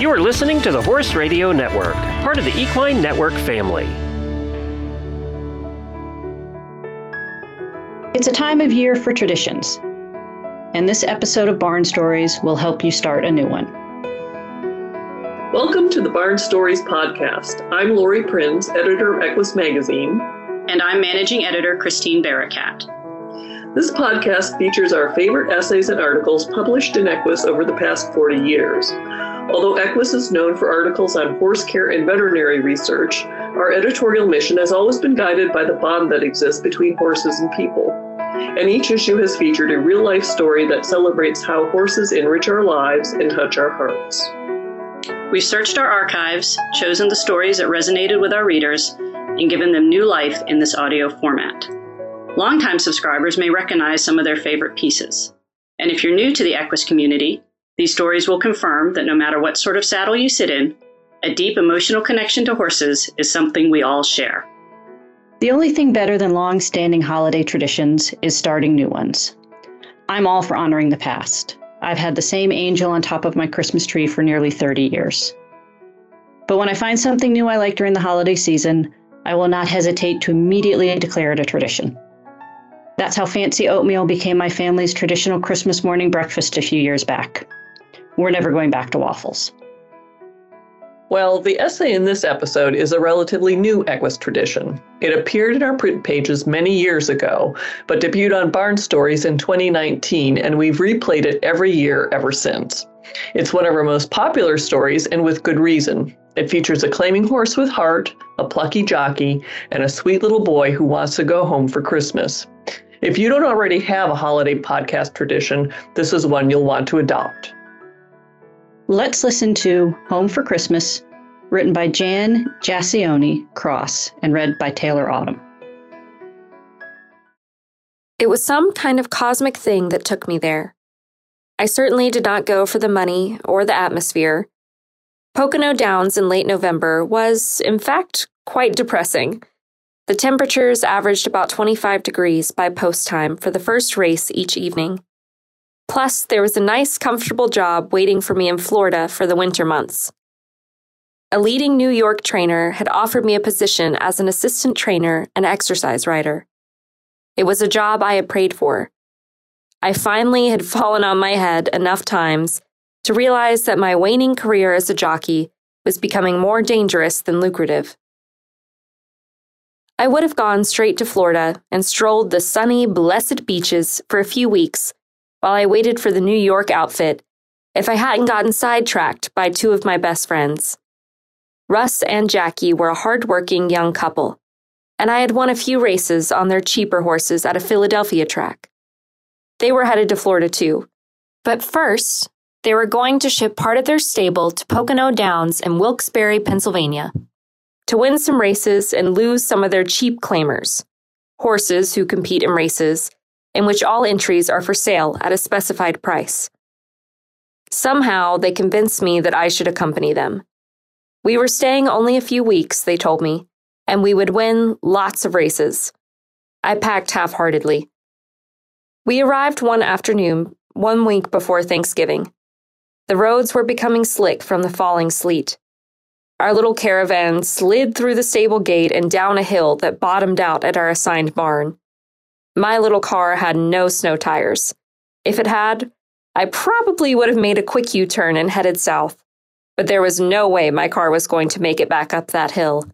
You are listening to the Horse Radio Network, part of the Equine Network family. It's a time of year for traditions, and this episode of Barn Stories will help you start a new one. Welcome to the Barn Stories podcast. I'm Lori Prinz, editor of Equus Magazine. And I'm managing editor Christine Barakat. This podcast features our favorite essays and articles published in Equus over the past 40 years. Although Equus is known for articles on horse care and veterinary research, our editorial mission has always been guided by the bond that exists between horses and people. And each issue has featured a real-life story that celebrates how horses enrich our lives and touch our hearts. We've searched our archives, chosen the stories that resonated with our readers, and given them new life in this audio format. Longtime subscribers may recognize some of their favorite pieces. And if you're new to the Equus community, these stories will confirm that no matter what sort of saddle you sit in, a deep emotional connection to horses is something we all share. The only thing better than long-standing holiday traditions is starting new ones. I'm all for honoring the past. I've had the same angel on top of my Christmas tree for nearly 30 years. But when I find something new I like during the holiday season, I will not hesitate to immediately declare it a tradition. That's how fancy oatmeal became my family's traditional Christmas morning breakfast a few years back. We're never going back to waffles. Well, the essay in this episode is a relatively new Equus tradition. It appeared in our print pages many years ago, but debuted on Barn Stories in 2019, and we've replayed it every year ever since. It's one of our most popular stories, and with good reason. It features a claiming horse with heart, a plucky jockey, and a sweet little boy who wants to go home for Christmas. If you don't already have a holiday podcast tradition, this is one you'll want to adopt. Let's listen to Home for Christmas, written by Jan Giacione Cross and read by Taylor Autumn. It was some kind of cosmic thing that took me there. I certainly did not go for the money or the atmosphere. Pocono Downs in late November was, in fact, quite depressing. The temperatures averaged about 25 degrees by post time for the first race each evening. Plus, there was a nice, comfortable job waiting for me in Florida for the winter months. A leading New York trainer had offered me a position as an assistant trainer and exercise rider. It was a job I had prayed for. I finally had fallen on my head enough times to realize that my waning career as a jockey was becoming more dangerous than lucrative. I would have gone straight to Florida and strolled the sunny, blessed beaches for a few weeks while I waited for the New York outfit if I hadn't gotten sidetracked by two of my best friends. Russ and Jackie were a hard-working young couple, and I had won a few races on their cheaper horses at a Philadelphia track. They were headed to Florida too, but first, they were going to ship part of their stable to Pocono Downs in Wilkes-Barre, Pennsylvania, to win some races and lose some of their cheap claimers, horses who compete in races in which all entries are for sale at a specified price. Somehow, they convinced me that I should accompany them. We were staying only a few weeks, they told me, and we would win lots of races. I packed half-heartedly. We arrived one afternoon, 1 week before Thanksgiving. The roads were becoming slick from the falling sleet. Our little caravan slid through the stable gate and down a hill that bottomed out at our assigned barn. My little car had no snow tires. If it had, I probably would have made a quick U-turn and headed south, but there was no way my car was going to make it back up that hill.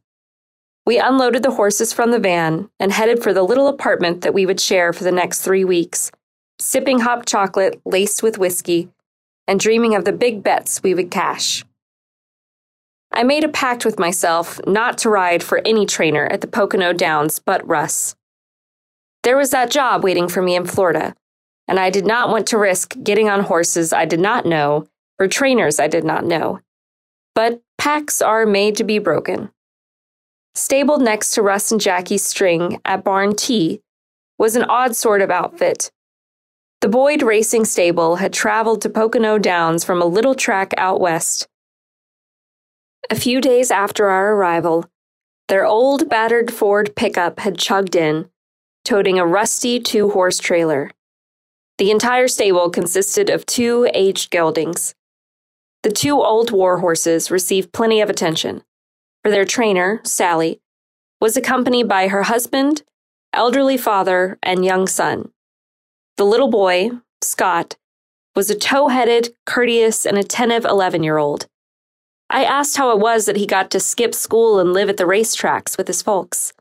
We unloaded the horses from the van and headed for the little apartment that we would share for the next 3 weeks, sipping hot chocolate laced with whiskey and dreaming of the big bets we would cash. I made a pact with myself not to ride for any trainer at the Pocono Downs but Russ. There was that job waiting for me in Florida, and I did not want to risk getting on horses I did not know or trainers I did not know. But pacts are made to be broken. Stabled next to Russ and Jackie's string at Barn T was an odd sort of outfit. The Boyd Racing Stable had traveled to Pocono Downs from a little track out west. A few days after our arrival, their old battered Ford pickup had chugged in, toting a rusty two-horse trailer. The entire stable consisted of two aged geldings. The two old war horses received plenty of attention, for their trainer, Sally, was accompanied by her husband, elderly father, and young son. The little boy, Scott, was a tow-headed, courteous, and attentive 11-year-old. I asked how it was that he got to skip school and live at the racetracks with his folks.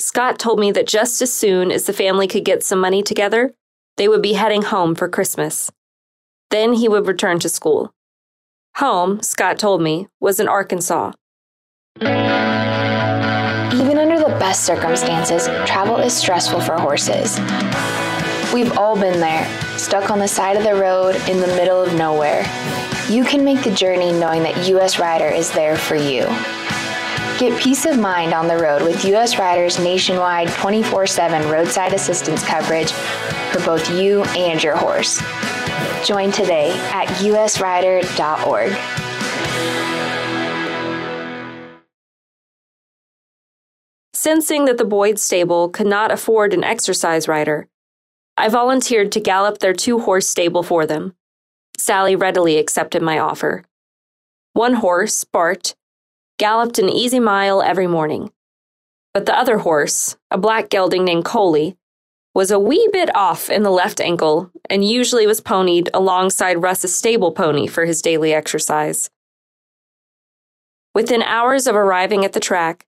Scott told me that just as soon as the family could get some money together, they would be heading home for Christmas. Then he would return to school. Home, Scott told me, was in Arkansas. Even under the best circumstances, travel is stressful for horses. We've all been there, stuck on the side of the road in the middle of nowhere. You can make the journey knowing that US Rider is there for you. Get peace of mind on the road with US Rider's nationwide 24/7 roadside assistance coverage for both you and your horse. Join today at usrider.org. Sensing that the Boyd stable could not afford an exercise rider, I volunteered to gallop their two-horse stable for them. Sally readily accepted my offer. One horse, Bart, galloped an easy mile every morning. But the other horse, a black gelding named Coley, was a wee bit off in the left ankle and usually was ponied alongside Russ's stable pony for his daily exercise. Within hours of arriving at the track,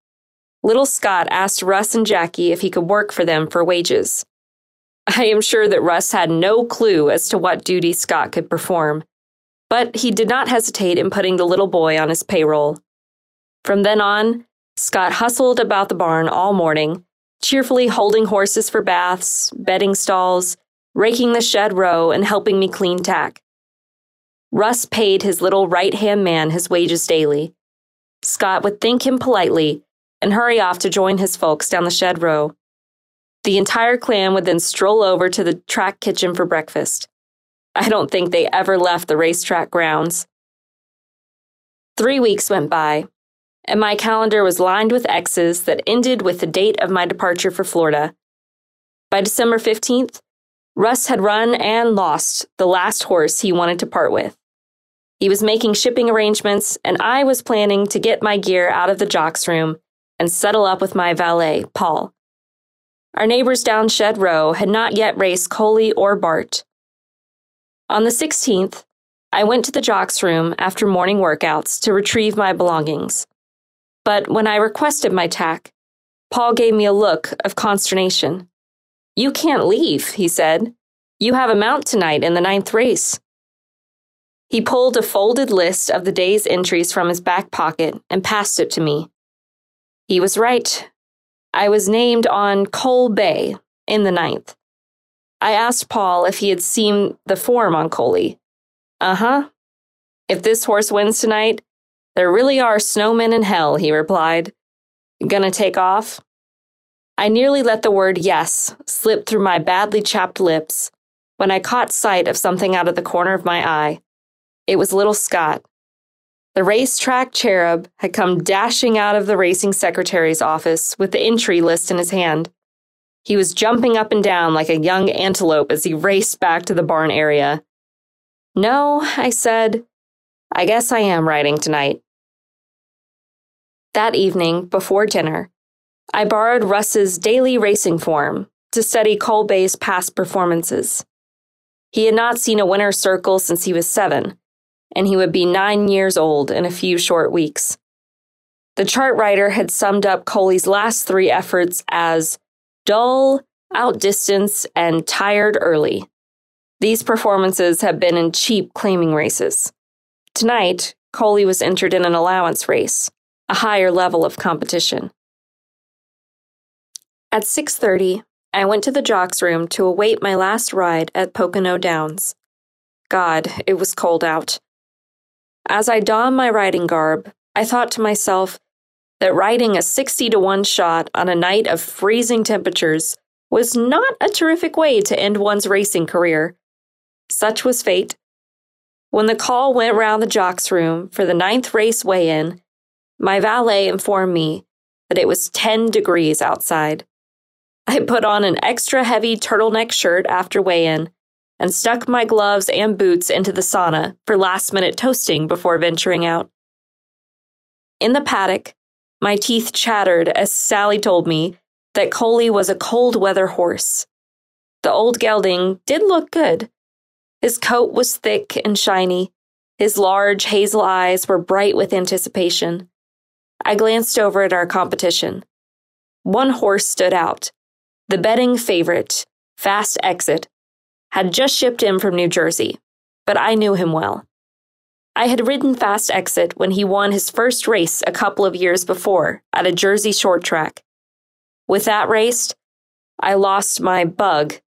little Scott asked Russ and Jackie if he could work for them for wages. I am sure that Russ had no clue as to what duty Scott could perform, but he did not hesitate in putting the little boy on his payroll. From then on, Scott hustled about the barn all morning, cheerfully holding horses for baths, bedding stalls, raking the shed row, and helping me clean tack. Russ paid his little right-hand man his wages daily. Scott would thank him politely and hurry off to join his folks down the shed row. The entire clan would then stroll over to the track kitchen for breakfast. I don't think they ever left the racetrack grounds. 3 weeks went by, and my calendar was lined with X's that ended with the date of my departure for Florida. By December 15th, Russ had run and lost the last horse he wanted to part with. He was making shipping arrangements, and I was planning to get my gear out of the jock's room and settle up with my valet, Paul. Our neighbors down Shed Row had not yet raced Coley or Bart. On the 16th, I went to the jock's room after morning workouts to retrieve my belongings. But when I requested my tack, Paul gave me a look of consternation. "You can't leave," he said. "You have a mount tonight in the 9th race." He pulled a folded list of the day's entries from his back pocket and passed it to me. He was right. I was named on Coal Bay in the 9th. I asked Paul if he had seen the form on Coley. "If this horse wins tonight, there really are snowmen in hell," he replied. "Gonna take off?" I nearly let the word yes slip through my badly chapped lips when I caught sight of something out of the corner of my eye. It was little Scott. The racetrack cherub had come dashing out of the racing secretary's office with the entry list in his hand. He was jumping up and down like a young antelope as he raced back to the barn area. "No," I said, "I guess I am riding tonight." That evening, before dinner, I borrowed Russ's daily racing form to study Coal Bay's past performances. He had not seen a winner's circle since he was 7, and he would be 9 years old in a few short weeks. The chart writer had summed up Coley's last 3 efforts as dull, outdistanced, and tired early. These performances had been in cheap claiming races. Tonight, Coley was entered in an allowance race, a higher level of competition. At 6:30, I went to the jock's room to await my last ride at Pocono Downs. God, it was cold out. As I donned my riding garb, I thought to myself that riding a 60-to-1 shot on a night of freezing temperatures was not a terrific way to end one's racing career. Such was fate. When the call went round the jock's room for the 9th race weigh-in, my valet informed me that it was 10 degrees outside. I put on an extra heavy turtleneck shirt after weigh-in and stuck my gloves and boots into the sauna for last-minute toasting before venturing out. In the paddock, my teeth chattered as Sally told me that Coley was a cold-weather horse. The old gelding did look good. His coat was thick and shiny. His large hazel eyes were bright with anticipation. I glanced over at our competition. One horse stood out. The betting favorite, Fast Exit, had just shipped in from New Jersey, but I knew him well. I had ridden Fast Exit when he won his first race a couple of years before at a Jersey short track. With that race, I lost my bug,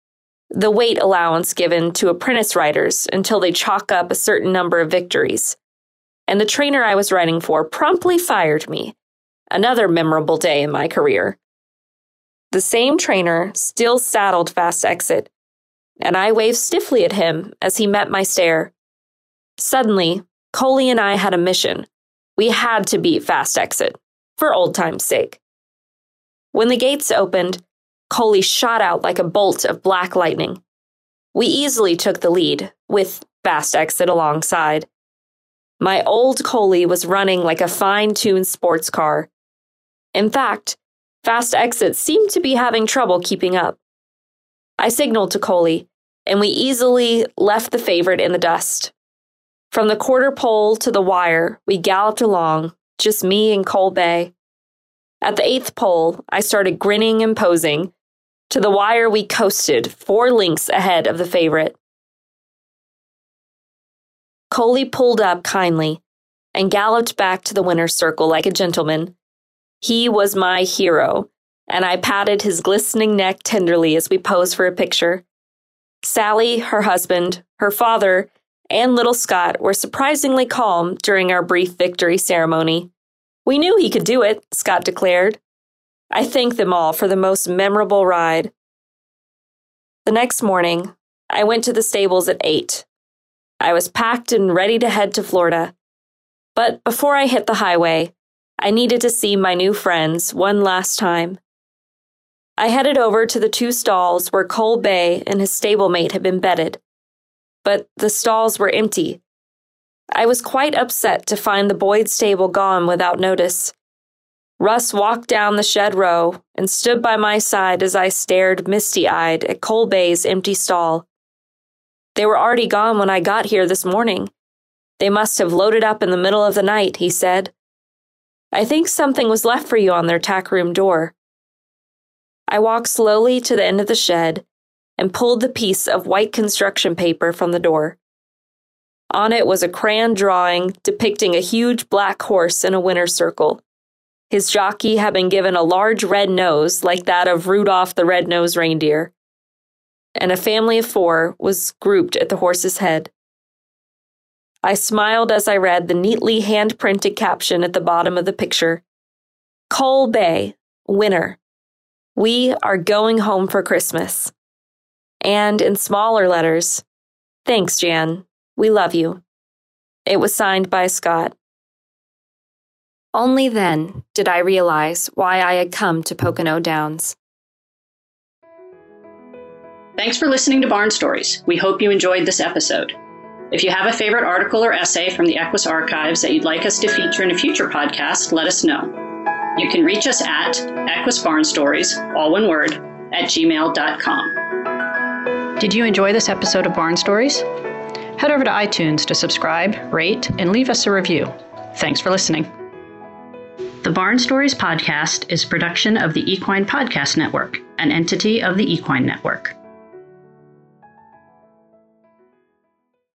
the weight allowance given to apprentice riders until they chalk up a certain number of victories, and the trainer I was riding for promptly fired me, another memorable day in my career. The same trainer still saddled Fast Exit, and I waved stiffly at him as he met my stare. Suddenly, Coley and I had a mission. We had to beat Fast Exit, for old time's sake. When the gates opened, Coley shot out like a bolt of black lightning. We easily took the lead, with Fast Exit alongside. My old Coley was running like a fine-tuned sports car. In fact, Fast Exit seemed to be having trouble keeping up. I signaled to Coley, and we easily left the favorite in the dust. From the quarter pole to the wire, we galloped along, just me and Cole Bay. At the 8th pole, I started grinning and posing. To the wire, we coasted 4 lengths ahead of the favorite. Coley pulled up kindly and galloped back to the winner's circle like a gentleman. He was my hero, and I patted his glistening neck tenderly as we posed for a picture. Sally, her husband, her father, and little Scott were surprisingly calm during our brief victory ceremony. "We knew he could do it," Scott declared. I thanked them all for the most memorable ride. The next morning, I went to the stables at 8. I was packed and ready to head to Florida. But before I hit the highway, I needed to see my new friends one last time. I headed over to the 2 stalls where Cole Bay and his stablemate had been bedded. But the stalls were empty. I was quite upset to find the Boyd stable gone without notice. Russ walked down the shed row and stood by my side as I stared misty-eyed at Cole Bay's empty stall. "They were already gone when I got here this morning. They must have loaded up in the middle of the night," he said. "I think something was left for you on their tack room door." I walked slowly to the end of the shed and pulled the piece of white construction paper from the door. On it was a crayon drawing depicting a huge black horse in a winner's circle. His jockey had been given a large red nose like that of Rudolph the Red-Nosed Reindeer, and a family of 4 was grouped at the horse's head. I smiled as I read the neatly hand-printed caption at the bottom of the picture. "Cole Bay, winner. We are going home for Christmas." And in smaller letters, "Thanks, Jan. We love you." It was signed by Scott. Only then did I realize why I had come to Pocono Downs. Thanks for listening to Barn Stories. We hope you enjoyed this episode. If you have a favorite article or essay from the Equus archives that you'd like us to feature in a future podcast, let us know. You can reach us at equusbarnstories, all one word, @gmail.com. Did you enjoy this episode of Barn Stories? Head over to iTunes to subscribe, rate, and leave us a review. Thanks for listening. The Barn Stories podcast is a production of the Equine Podcast Network, an entity of the Equine Network.